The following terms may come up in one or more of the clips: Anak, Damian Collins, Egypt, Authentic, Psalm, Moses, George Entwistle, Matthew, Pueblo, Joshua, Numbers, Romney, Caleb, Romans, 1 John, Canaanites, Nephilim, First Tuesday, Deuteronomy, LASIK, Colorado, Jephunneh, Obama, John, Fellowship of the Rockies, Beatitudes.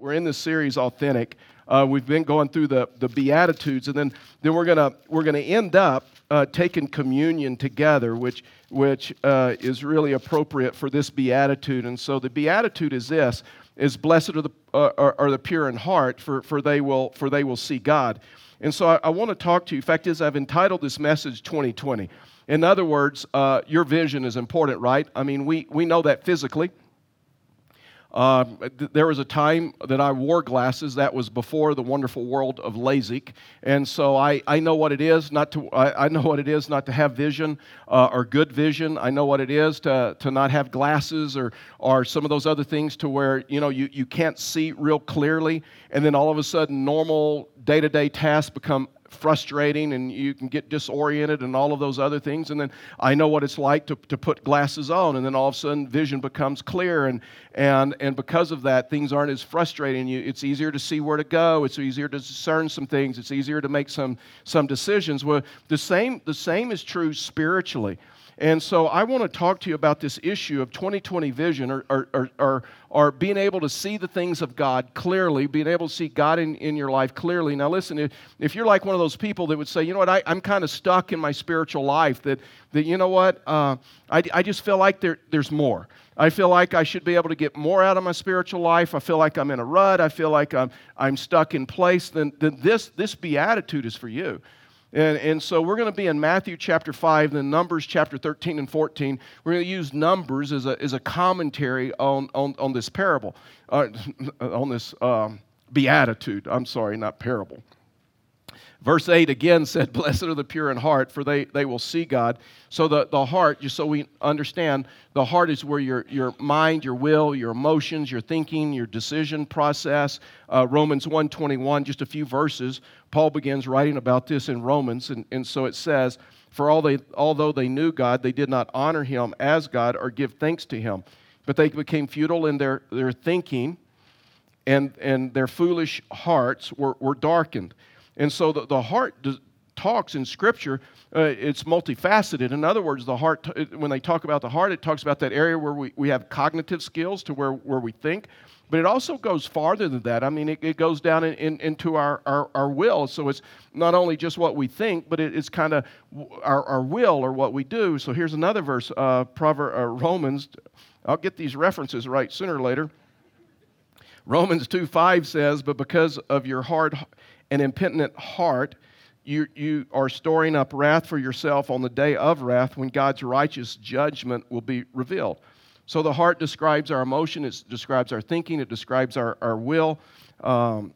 We're in this series, Authentic. We've been going through the Beatitudes, and then we're gonna end up taking communion together, which is really appropriate for this Beatitude. And so the Beatitude is this: is blessed are the pure in heart, for they will see God. And so I want to talk to you. Fact is, I've entitled this message 2020. In other words, your vision is important, right? I mean, we know that physically. There was a time that I wore glasses. That was before the wonderful world of LASIK, and so I know what it is not to. I know what it is not to have vision or good vision. I know what it is to not have glasses or some of those other things to where you can't see real clearly, and then all of a sudden normal day-to-day tasks become frustrating, and you can get disoriented and all of those other things. And then I know what it's like to put glasses on, and then all of a sudden vision becomes clear, and because of that, things aren't as frustrating. It's easier to see where to go. It's easier to discern some things. It's easier to make some decisions. Well, the same is true spiritually. And so I want to talk to you about this issue of 20/20 vision, or being able to see the things of God clearly, being able to see God in your life clearly. Now listen, if you're like one of those people that would say, you know what, I'm kind of stuck in my spiritual life, that you know what, I just feel like there's more. I feel like I should be able to get more out of my spiritual life. I feel like I'm in a rut. I feel like I'm stuck in place. Then this beatitude is for you. And so we're going to be in Matthew chapter 5, then Numbers chapter 13 and 14. We're going to use Numbers as a commentary on this parable, on this beatitude. I'm sorry, not parable. Verse 8 again said, "Blessed are the pure in heart, for they will see God." So the heart, just so we understand, the heart is where your mind, your will, your emotions, your thinking, your decision process. Romans 1:21, just a few verses, Paul begins writing about this in Romans, and so it says, "For although they knew God, they did not honor Him as God or give thanks to Him, but they became futile in their thinking, and their foolish hearts were darkened." And so the heart talks in Scripture, it's multifaceted. In other words, the heart, when they talk about the heart, it talks about that area where we have cognitive skills to where we think. But it also goes farther than that. I mean, it goes down into our will. So it's not only just what we think, but it's kind of our will or what we do. So here's another verse, Romans. I'll get these references right sooner or later. Romans 2:5 says, "But because of your hard and impenitent heart, you are storing up wrath for yourself on the day of wrath when God's righteous judgment will be revealed." So the heart describes our emotion, it describes our thinking, it describes our will.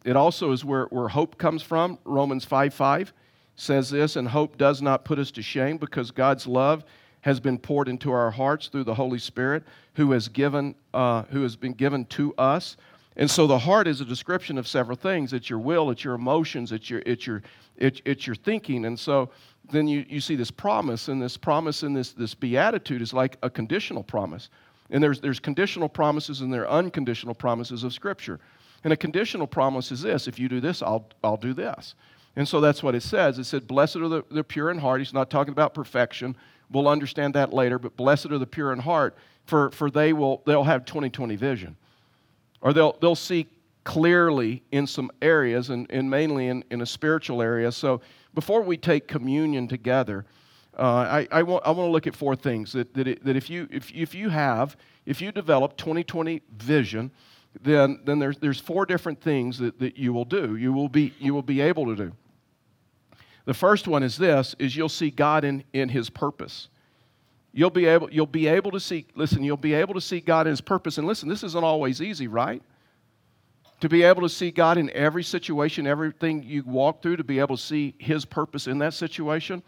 It also is where hope comes from. Romans 5:5 says this, "And hope does not put us to shame because God's love has been poured into our hearts through the Holy Spirit who has been given to us." And so the heart is a description of several things. It's your will, it's your emotions, it's your thinking. And so then you see this promise, and this promise in this beatitude is like a conditional promise. And there's conditional promises and there are unconditional promises of Scripture. And a conditional promise is this: if you do this, I'll do this. And so that's what it says. It said, "Blessed are the pure in heart." He's not talking about perfection. We'll understand that later, but blessed are the pure in heart, for they'll have 20/20 vision. Or they'll see clearly in some areas, and mainly in a spiritual area. So before we take communion together, I want to look at four things that if you develop 20/20 vision, then there's four different things that you will do. You will be able to do. The first one is this: is you'll see God in His purpose. You'll be able to see, listen, you'll be able to see God in His purpose. And listen, this isn't always easy, right? To be able to see God in every situation, everything you walk through, to be able to see His purpose in that situation.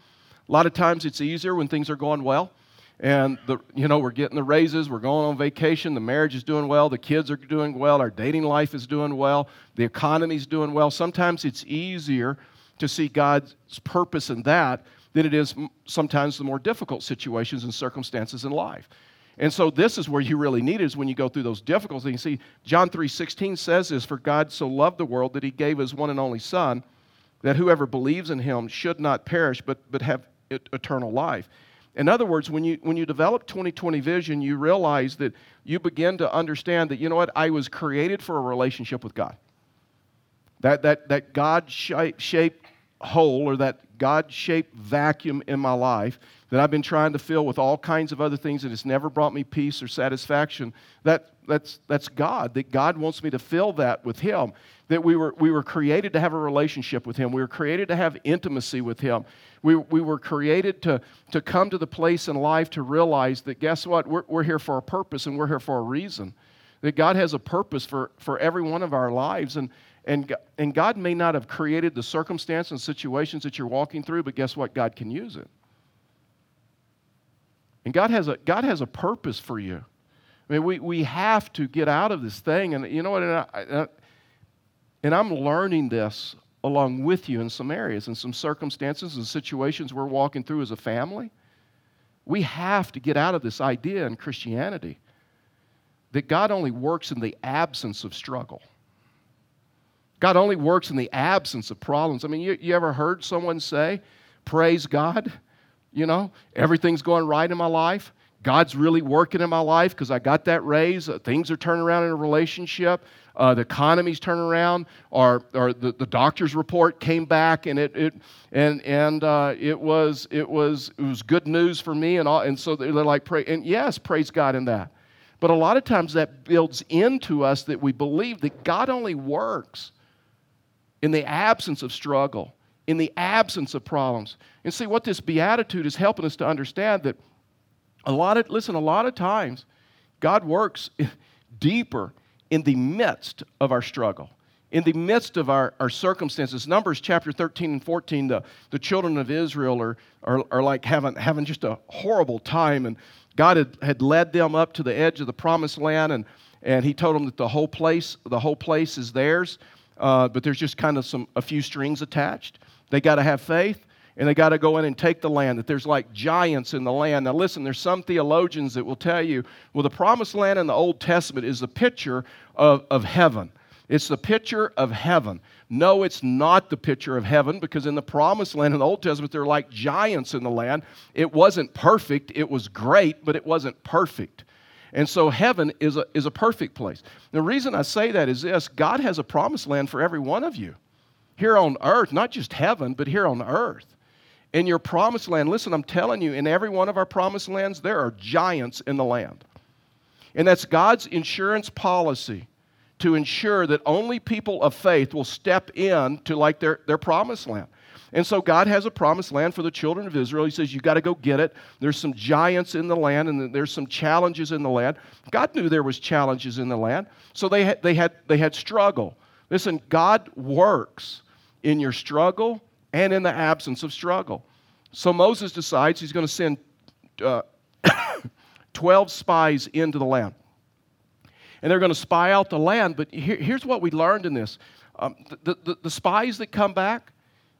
A lot of times it's easier when things are going well. And we're getting the raises, we're going on vacation, the marriage is doing well, the kids are doing well, our dating life is doing well, the economy's doing well. Sometimes it's easier to see God's purpose in that than it is sometimes the more difficult situations and circumstances in life. And so this is where you really need it, is when you go through those difficult things. See, John 3:16 says this: "For God so loved the world that He gave His one and only Son, that whoever believes in Him should not perish but have eternal life." In other words, when you develop 20/20 vision, you realize that you begin to understand that, you know what, I was created for a relationship with God. That God-shaped hole, or that God-shaped vacuum in my life that I've been trying to fill with all kinds of other things that has never brought me peace or satisfaction, that's God, that God wants me to fill that with Him, that we were created to have a relationship with Him. We were created to have intimacy with Him. We were created to come to the place in life to realize that, guess what, we're here for a purpose and we're here for a reason, that God has a purpose for every one of our lives. And God may not have created the circumstance and situations that you're walking through, but guess what? God can use it. And God has a purpose for you. I mean, we have to get out of this thing. And you know what? And I'm learning this along with you in some areas, in some circumstances and situations we're walking through as a family. We have to get out of this idea in Christianity that God only works in the absence of struggle. God only works in the absence of problems. I mean, you ever heard someone say, praise God, you know, everything's going right in my life. God's really working in my life because I got that raise. Things are turning around in a relationship. The economy's turning around, or the doctor's report came back, and it was good news for me, and all. And so they're like, praise God in that. But a lot of times that builds into us that we believe that God only works in the absence of struggle, in the absence of problems. And see, what this beatitude is helping us to understand, that a lot of times God works deeper in the midst of our struggle, in the midst of our circumstances. Numbers chapter 13 and 14, the children of Israel are like having just a horrible time, and God had led them up to the edge of the promised land, and He told them that the whole place is theirs. But there's just kind of a few strings attached. They got to have faith, and they got to go in and take the land, that there's like giants in the land. Now listen, there's some theologians that will tell you, well, the promised land in the Old Testament is the picture of heaven. It's the picture of heaven. No, it's not the picture of heaven, because in the promised land in the Old Testament, they're like giants in the land. It wasn't perfect. It was great, but it wasn't perfect. And so heaven is a perfect place. The reason I say that is this: God has a promised land for every one of you here on earth, not just heaven, but here on earth. In your promised land, listen, I'm telling you, in every one of our promised lands, there are giants in the land. And that's God's insurance policy to ensure that only people of faith will step in to like their promised land. And so God has a promised land for the children of Israel. He says, you got to go get it. There's some giants in the land, and there's some challenges in the land. God knew there was challenges in the land, so they had struggle. Listen, God works in your struggle and in the absence of struggle. So Moses decides he's going to send 12 spies into the land. And they're going to spy out the land, but here's what we learned in this. The spies that come back,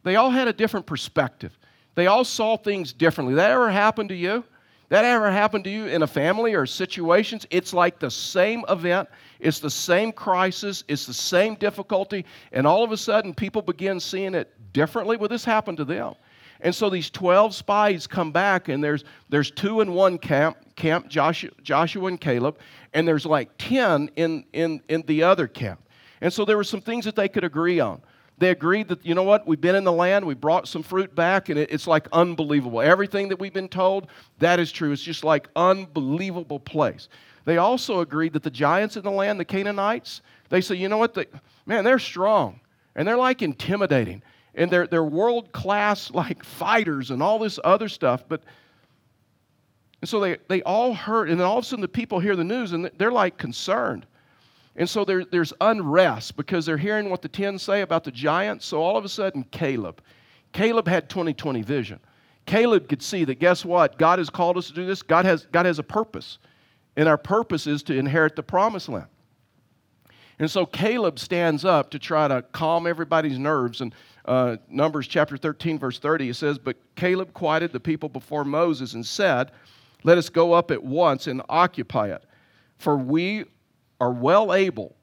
they all had a different perspective. They all saw things differently. That ever happened to you? That ever happened to you in a family or situations? It's like the same event. It's the same crisis. It's the same difficulty. And all of a sudden, people begin seeing it differently. Well, this happened to them. And so these 12 spies come back, and there's two in one camp Joshua and Caleb, and there's like 10 in the other camp. And so there were some things that they could agree on. They agreed that, you know what, we've been in the land, we brought some fruit back, and it's like unbelievable. Everything that we've been told, that is true. It's just like unbelievable place. They also agreed that the giants in the land, the Canaanites, they say, you know what, they're strong, and they're like intimidating. And they're world-class, like, fighters and all this other stuff. But, and so they all heard, and then all of a sudden the people hear the news, and they're, like, concerned. And so there's unrest because they're hearing what the 10 say about the giants. So all of a sudden, Caleb had 20/20 vision. Caleb could see that, guess what, God has called us to do this. God has a purpose, and our purpose is to inherit the promised land. And so Caleb stands up to try to calm everybody's nerves. And Numbers chapter 13, verse 30, it says, "But Caleb quieted the people before Moses and said, 'Let us go up at once and occupy it, for we are well able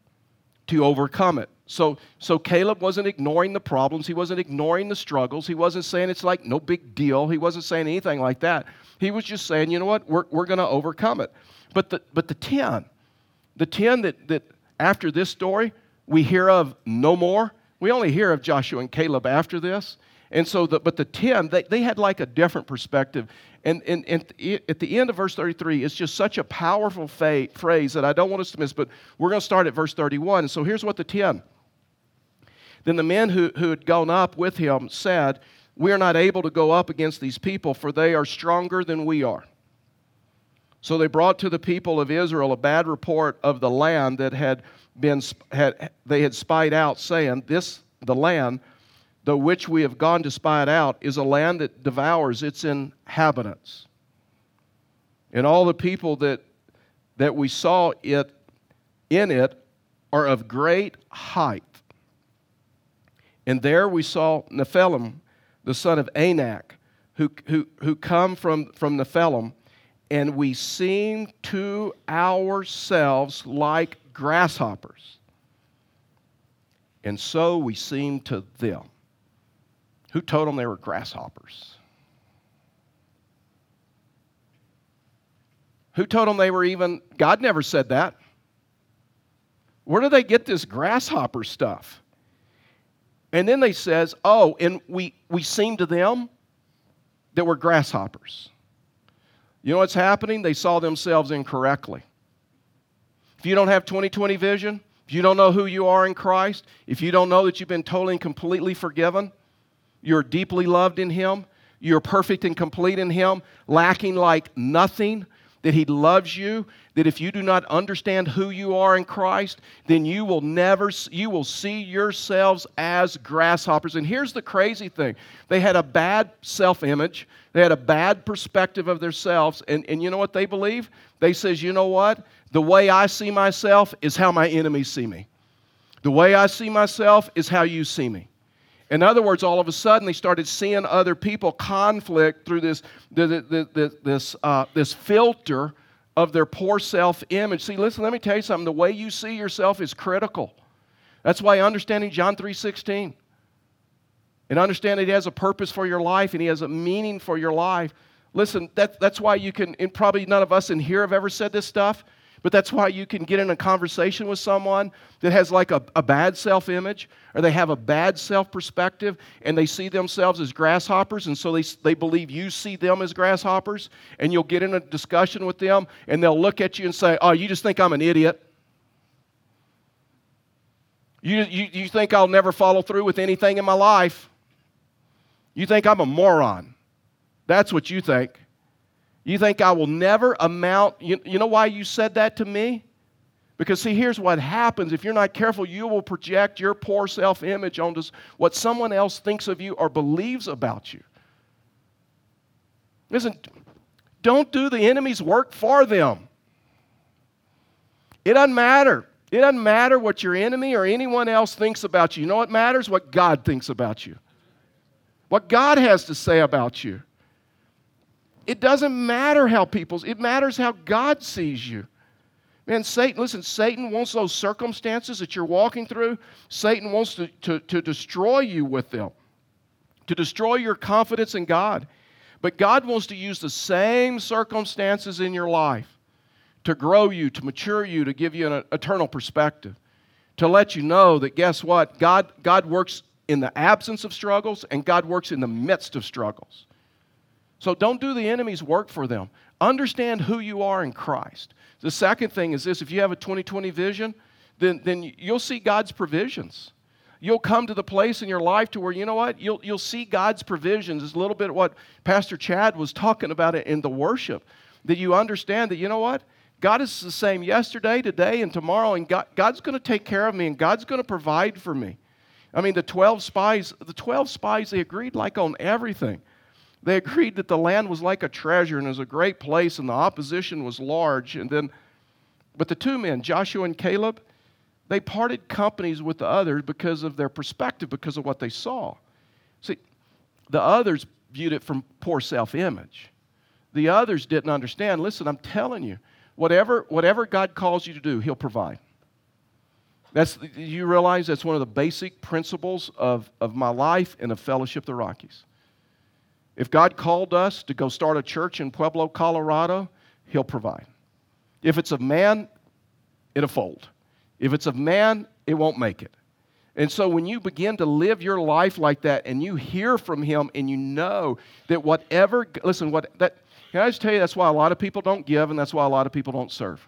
to overcome it.' So Caleb wasn't ignoring the problems. He wasn't ignoring the struggles. He wasn't saying it's like no big deal. He wasn't saying anything like that. He was just saying, you know what, we're going to overcome it. But the 10, that after this story, we hear of no more. We only hear of Joshua and Caleb after this. And so, but the 10, they had like a different perspective. And at the end of verse 33, it's just such a powerful phrase that I don't want us to miss, but we're going to start at verse 31. And so here's what the 10. Then the men who had gone up with him said, "We are not able to go up against these people, for they are stronger than we are." So they brought to the people of Israel a bad report of the land that had spied out, saying, "This, the land, the which we have gone to spy it out, is a land that devours its inhabitants. And all the people that we saw it in it are of great height. And there we saw Nephilim, the son of Anak, who come from Nephilim, and we seem to ourselves like grasshoppers. And so we seem to them." Who told them they were grasshoppers? Who told them they were even? God never said that. Where do they get this grasshopper stuff? And then they says, "Oh, and we seem to them that we're grasshoppers." You know what's happening? They saw themselves incorrectly. If you don't have 20/20 vision, if you don't know who you are in Christ, if you don't know that you've been totally and completely forgiven, you're deeply loved in Him, you're perfect and complete in Him, lacking like nothing, that He loves you, that if you do not understand who you are in Christ, then you will see yourselves as grasshoppers. And here's the crazy thing. They had a bad self-image. They had a bad perspective of themselves. And you know what they believe? They says, you know what? The way I see myself is how my enemies see me. The way I see myself is how you see me. In other words, all of a sudden, they started seeing other people conflict through this filter of their poor self-image. See, listen, let me tell you something. The way you see yourself is critical. That's why understanding John 3:16 and understanding He has a purpose for your life and He has a meaning for your life. Listen, that's why you can, and probably none of us in here have ever said this stuff, but that's why you can get in a conversation with someone that has like a bad self-image, or they have a bad self-perspective, and they see themselves as grasshoppers, and so they believe you see them as grasshoppers, and you'll get in a discussion with them, and they'll look at you and say, "Oh, you just think I'm an idiot. You think I'll never follow through with anything in my life. You think I'm a moron. That's what you think. You think I will never amount." You know why you said that to me? Because, see, here's what happens. If you're not careful, you will project your poor self-image onto what someone else thinks of you or believes about you. Listen, don't do the enemy's work for them. It doesn't matter. It doesn't matter what your enemy or anyone else thinks about you. You know what matters? What God thinks about you. What God has to say about you. It doesn't matter how it matters how God sees you. Man, Satan wants those circumstances that you're walking through. Satan wants to destroy you with them, to destroy your confidence in God. But God wants to use the same circumstances in your life to grow you, to mature you, to give you an eternal perspective, to let you know that, guess what? God works in the absence of struggles, and God works in the midst of struggles. So don't do the enemy's work for them. Understand who you are in Christ. The second thing is this: if you have a 20/20 vision, then you'll see God's provisions. You'll come to the place in your life to where, you know what, you'll see God's provisions. It's a little bit what Pastor Chad was talking about in the worship, that you understand that, you know what, God is the same yesterday, today, and tomorrow, and God's going to take care of me, and God's going to provide for me. I mean, the 12 spies, they agreed like on everything. They agreed that the land was like a treasure and it was a great place, and the opposition was large. But the two men, Joshua and Caleb, they parted companies with the others because of their perspective, because of what they saw. See, the others viewed it from poor self-image. The others didn't understand. Listen, I'm telling you, whatever God calls you to do, He'll provide. You realize that's one of the basic principles of my life and of Fellowship of the Rockies. If God called us to go start a church in Pueblo, Colorado, He'll provide. If it's of man, it'll fold. If it's of man, it won't make it. And so when you begin to live your life like that and you hear from Him and you know that whatever, can I just tell you that's why a lot of people don't give and that's why a lot of people don't serve.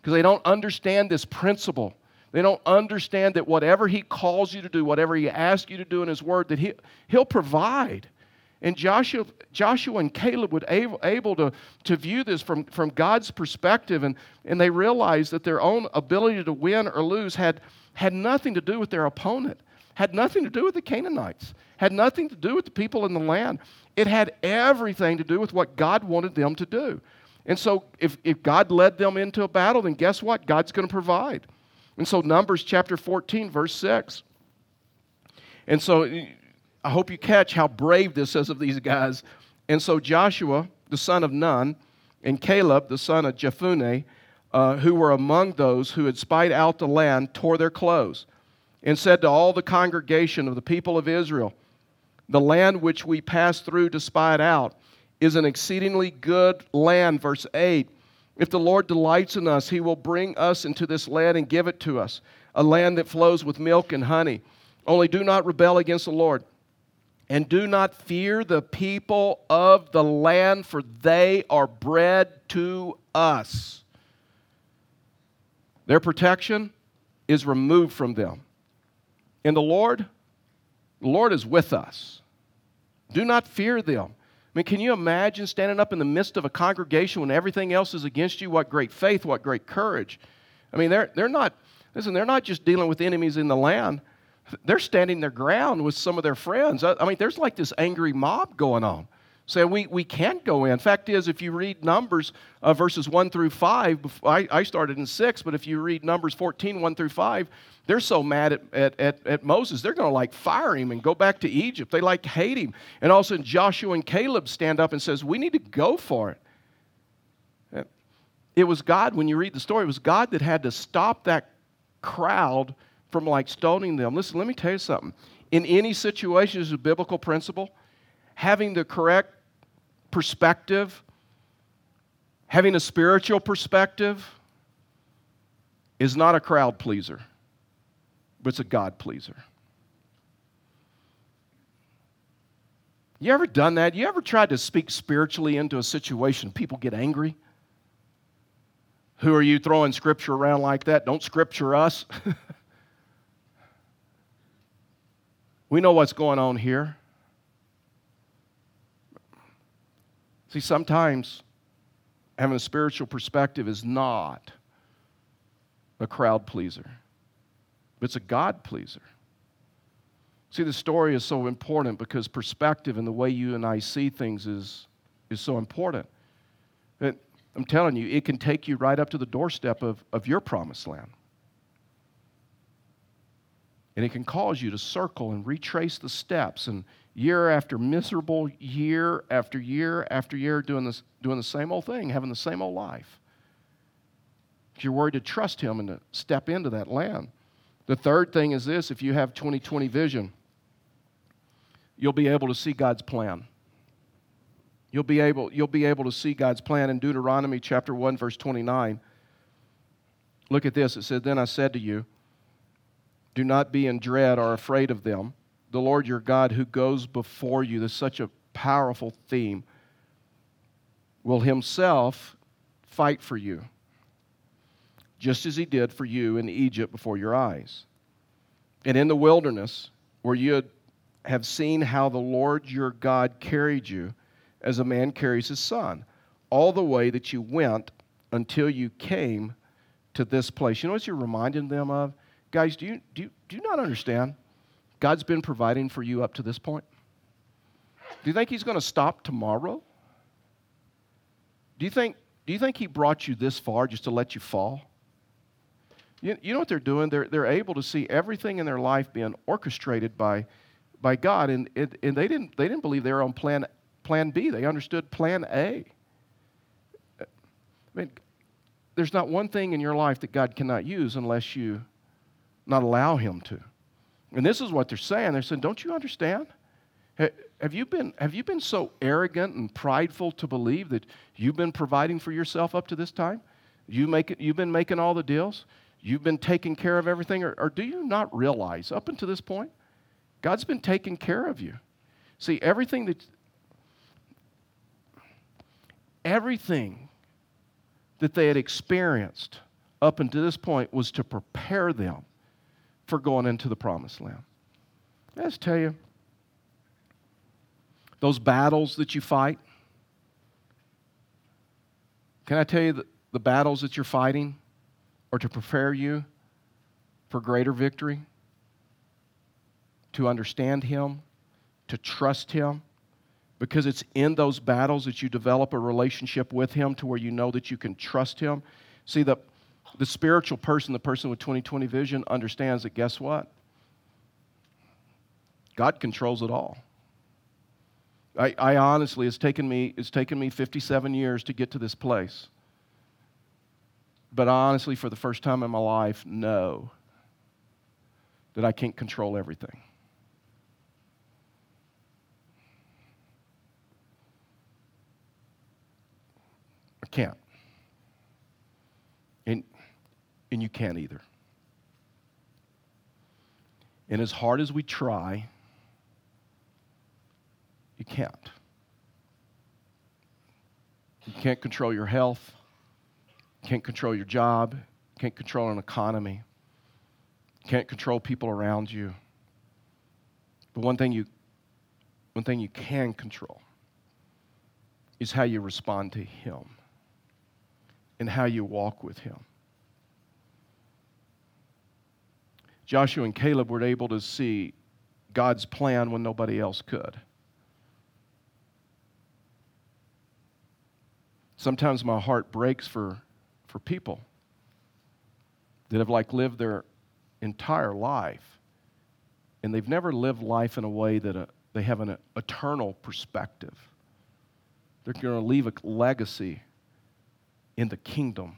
Because they don't understand this principle. They don't understand that whatever He calls you to do, whatever He asks you to do in His Word, that He'll provide. And Joshua and Caleb were able to view this from God's perspective, and they realized that their own ability to win or lose had nothing to do with their opponent, had nothing to do with the Canaanites, had nothing to do with the people in the land. It had everything to do with what God wanted them to do. And so if God led them into a battle, then guess what? God's going to provide. And so Numbers chapter 14, verse 6. And so I hope you catch how brave this is of these guys. And so Joshua, the son of Nun, and Caleb, the son of Jephunneh, who were among those who had spied out the land, tore their clothes and said to all the congregation of the people of Israel, "The land which we passed through to spy it out is an exceedingly good land." Verse 8, "If the Lord delights in us, He will bring us into this land and give it to us, a land that flows with milk and honey. Only do not rebel against the Lord, and do not fear the people of the land, for they are bread to us." Their protection is removed from them. And the Lord is with us. Do not fear them. I mean, can you imagine standing up in the midst of a congregation when everything else is against you? What great faith, what great courage. I mean, they're not just dealing with enemies in the land. They're standing their ground with some of their friends. I mean, there's like this angry mob going on. So we can't go in. Fact is, if you read Numbers verses 1 through 5, I started in 6, but if you read Numbers 14, 1 through 5, they're so mad at Moses, they're going to like fire him and go back to Egypt. They like hate him. And all of a sudden, Joshua and Caleb stand up and says, "We need to go for it." It was God, when you read the story, it was God that had to stop that crowd from like stoning them. Listen, let me tell you something. In any situation, there's a biblical principle. Having the correct perspective, having a spiritual perspective, is not a crowd pleaser, but it's a God pleaser. You ever done that? You ever tried to speak spiritually into a situation? People get angry. Who are you throwing scripture around like that? Don't scripture us. We know what's going on here. See, sometimes having a spiritual perspective is not a crowd pleaser, but it's a God pleaser. See, the story is so important because perspective and the way you and I see things is so important. And I'm telling you, it can take you right up to the doorstep of your promised land. And it can cause you to circle and retrace the steps, and year after miserable year after year after year doing the same old thing, having the same old life. You're worried to trust Him and to step into that land. The third thing is this: if you have 20/20 vision, you'll be able to see God's plan. You'll be able to see God's plan. In Deuteronomy chapter 1, verse 29. Look at this. It said, "Then I said to you, do not be in dread or afraid of them. The Lord your God who goes before you," that's such a powerful theme, "will Himself fight for you, just as He did for you in Egypt before your eyes. And in the wilderness, where you have seen how the Lord your God carried you as a man carries his son, all the way that you went until you came to this place." You know what you're reminding them of? Guys, do you not understand? God's been providing for you up to this point. Do you think He's going to stop tomorrow? Do you think He brought you this far just to let you fall? You know what they're doing? They're able to see everything in their life being orchestrated by God, and they didn't believe they were on plan B. They understood plan A. I mean, there's not one thing in your life that God cannot use unless you not allow him to. And this is what they're saying. They're saying, don't you understand? Have you been so arrogant and prideful to believe that you've been providing for yourself up to this time? You've been making all the deals? You've been taking care of everything? Or do you not realize, up until this point, God's been taking care of you? See, everything that they had experienced up until this point was to prepare them for going into the promised land. I just tell you, those battles that you fight, can I tell you that the battles that you're fighting are to prepare you for greater victory, to understand Him, to trust Him, because it's in those battles that you develop a relationship with Him to where you know that you can trust Him. See, the spiritual person, the person with 20/20 vision, understands that, guess what? God controls it all. I honestly, it's taken me 57 years to get to this place. But honestly, for the first time in my life, know that I can't control everything. I can't. And you can't either. And as hard as we try, you can't. You can't control your health, can't control your job, can't control an economy, can't control people around you. But one thing you can control is how you respond to Him and how you walk with Him. Joshua and Caleb were able to see God's plan when nobody else could. Sometimes my heart breaks for people that have lived their entire life, and they've never lived life in a way that they have an eternal perspective. They're going to leave a legacy in the kingdom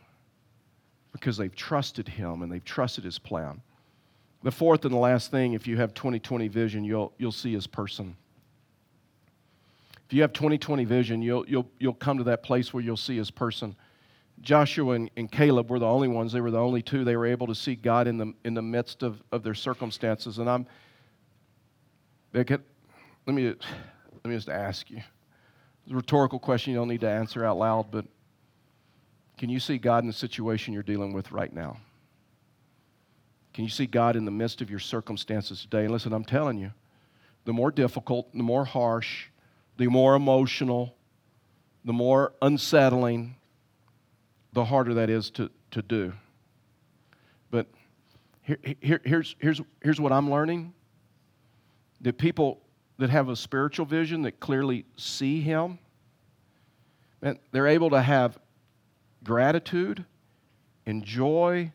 because they've trusted Him and they've trusted His plan. The fourth and the last thing, if you have 20/20 vision, you'll see His person. If you have 20/20 vision, you'll come to that place where you'll see His person. Joshua and Caleb were the only ones. They were the only two. They were able to see God in the midst of their circumstances. And let me just ask you. It's a rhetorical question you don't need to answer out loud, but can you see God in the situation you're dealing with right now? Can you see God in the midst of your circumstances today? And listen, I'm telling you, the more difficult, the more harsh, the more emotional, the more unsettling, the harder that is to do. But here's what I'm learning. The people that have a spiritual vision, that clearly see Him, man, they're able to have gratitude and joy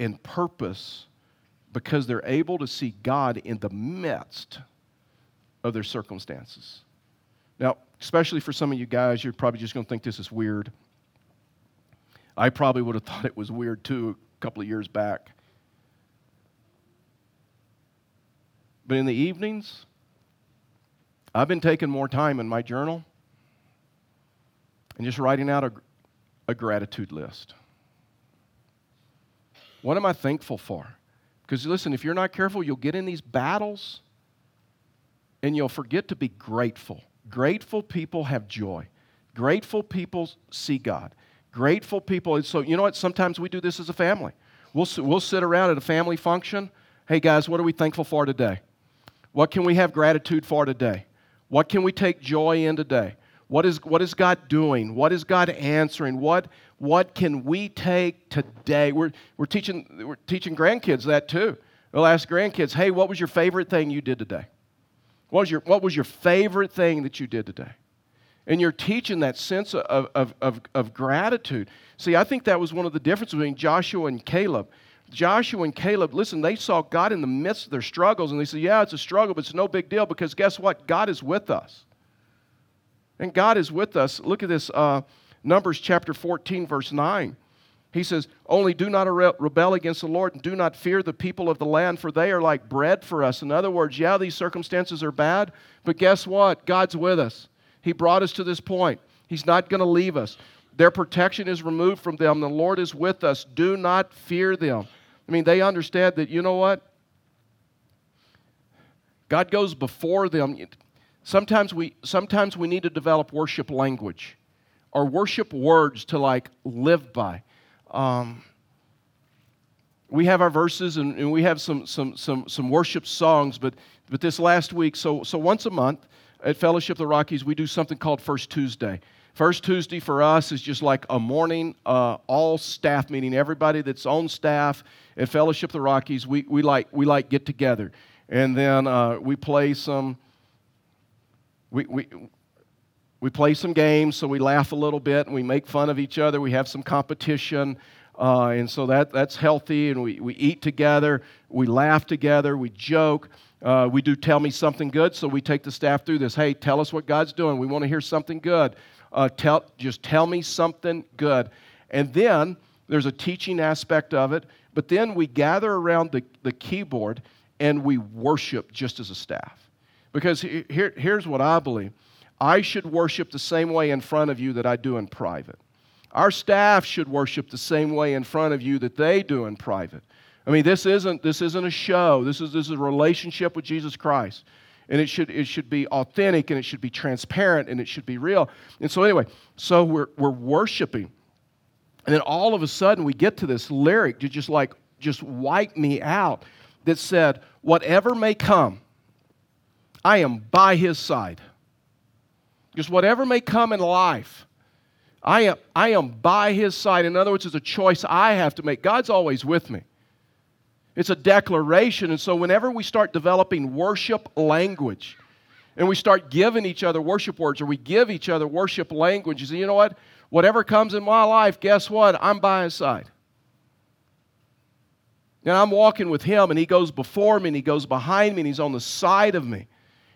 and purpose because they're able to see God in the midst of their circumstances. Now, especially for some of you guys, you're probably just going to think this is weird. I probably would have thought it was weird, too, a couple of years back. But in the evenings, I've been taking more time in my journal and just writing out a gratitude list. What am I thankful for? Because, listen, if you're not careful, you'll get in these battles and you'll forget to be grateful. Grateful people have joy. Grateful people see God. Grateful people. And so, you know what? Sometimes we do this as a family. We'll sit around at a family function. Hey, guys, what are we thankful for today? What can we have gratitude for today? What can we take joy in today? What is God doing? What is God answering? What can we take today? We're teaching grandkids that, too. We'll ask grandkids, hey, what was your favorite thing you did today? What was your favorite thing that you did today? And you're teaching that sense of gratitude. See, I think that was one of the differences between Joshua and Caleb. Joshua and Caleb, listen, they saw God in the midst of their struggles, and they said, yeah, it's a struggle, but it's no big deal, because guess what? God is with us. And God is with us. Look at this, Numbers chapter 14, verse 9. He says, only do not rebel against the Lord and do not fear the people of the land, for they are like bread for us. In other words, yeah, these circumstances are bad, but guess what? God's with us. He brought us to this point. He's not going to leave us. Their protection is removed from them. The Lord is with us. Do not fear them. I mean, they understand that, you know what? God goes before them. Sometimes we need to develop worship language or worship words to, like, live by. We have our verses and we have some worship songs, but this last week, so once a month at Fellowship of the Rockies, we do something called First Tuesday. First Tuesday for us is just like a morning all staff meeting. Everybody that's on staff at Fellowship of the Rockies, we get together, and then we play some. We play some games, so we laugh a little bit, and we make fun of each other. We have some competition, and so that's healthy, and we eat together, we laugh together, we joke. We do tell me something good, so we take the staff through this. Hey, tell us what God's doing. We want to hear something good. Just tell me something good. And then there's a teaching aspect of it, but then we gather around the keyboard, and we worship just as a staff. Because here's what I believe. I should worship the same way in front of you that I do in private. Our staff should worship the same way in front of you that they do in private. I mean, this isn't a show. This is a relationship with Jesus Christ. And it should be authentic, and it should be transparent, and it should be real. And so anyway, so we're worshiping. And then all of a sudden we get to this lyric to just wipe me out that said, whatever may come, I am by his side. Because whatever may come in life, I am by his side. In other words, it's a choice I have to make. God's always with me. It's a declaration. And so whenever we start developing worship language and we start giving each other worship words, or we give each other worship language, you say, you know what? Whatever comes in my life, guess what? I'm by his side. And I'm walking with him, and he goes before me, and he goes behind me, and he's on the side of me.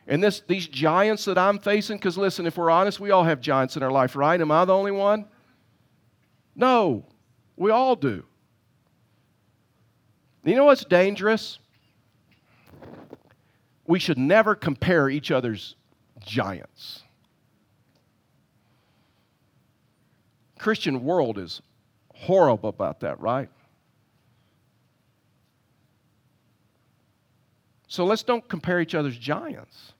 And these giants that I'm facing, because listen, if we're honest, we all have giants in our life, right? Am I the only one? No, we all do. You know what's dangerous? We should never compare each other's giants. Christian world is horrible about that, right? So let's don't compare each other's giants.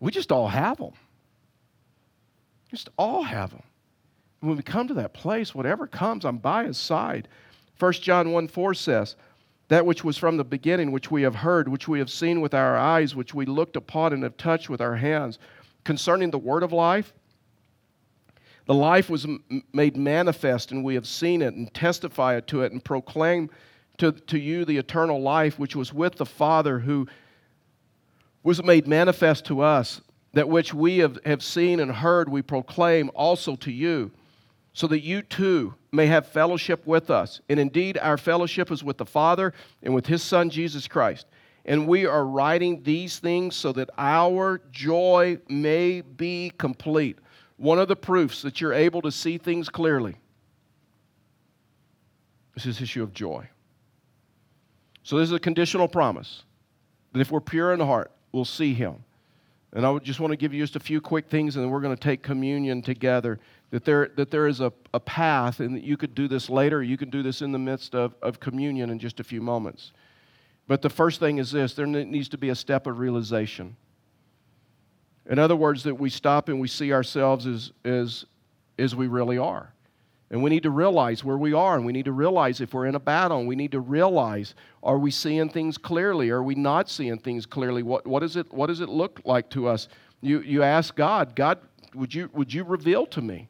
We just all have them. Just all have them. And when we come to that place, whatever comes, I'm by his side. 1 John 1:4 says, that which was from the beginning, which we have heard, which we have seen with our eyes, which we looked upon and have touched with our hands. Concerning the word of life, the life was made manifest, and we have seen it and testified to it and proclaimed to you the eternal life, which was with the Father, who was made manifest to us, that which we have seen and heard we proclaim also to you, so that you too may have fellowship with us. And indeed, our fellowship is with the Father and with his Son, Jesus Christ. And we are writing these things so that our joy may be complete. One of the proofs that you're able to see things clearly is this issue of joy. So this is a conditional promise, that if we're pure in heart, we'll see him. And I just want to give you just a few quick things, and then we're going to take communion together, that there is a path, and that you could do this later, you can do this in the midst of communion in just a few moments. But the first thing is this: there needs to be a step of realization. In other words, that we stop and we see ourselves as we really are. And we need to realize where we are, and we need to realize if we're in a battle, and we need to realize, are we seeing things clearly? Are we not seeing things clearly? What does it look like to us? You ask God, would you reveal to me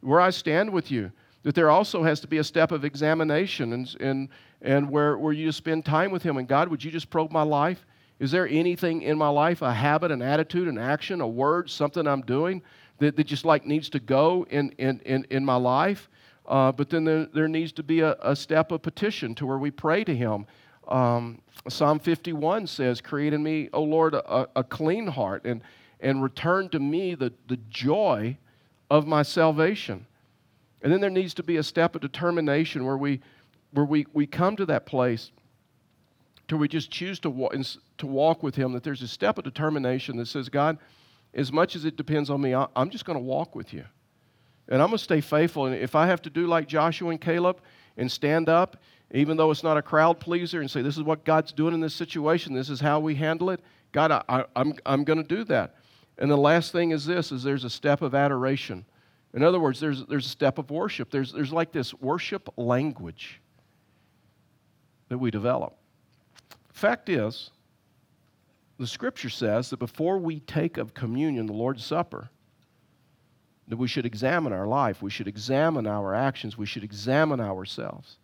where I stand with you? That there also has to be a step of examination and where you spend time with him. And God, would you just probe my life? Is there anything in my life, a habit, an attitude, an action, a word, something I'm doing that just like needs to go in my life? But then there needs to be a step of petition to where we pray to him. Psalm 51 says, create in me, O Lord, a clean heart, and return to me the joy of my salvation. And then there needs to be a step of determination where we come to that place till we just choose to walk with Him, that there's a step of determination that says, God, as much as it depends on me, I'm just going to walk with you. And I'm going to stay faithful. And if I have to do like Joshua and Caleb and stand up, even though it's not a crowd pleaser, and say, this is what God's doing in this situation, this is how we handle it, God, I'm going to do that. And the last thing is this, is there's a step of adoration. In other words, there's a step of worship. There's like this worship language that we develop. Fact is, the Scripture says that before we take of communion, the Lord's Supper, that we should examine our life, we should examine our actions, we should examine ourselves.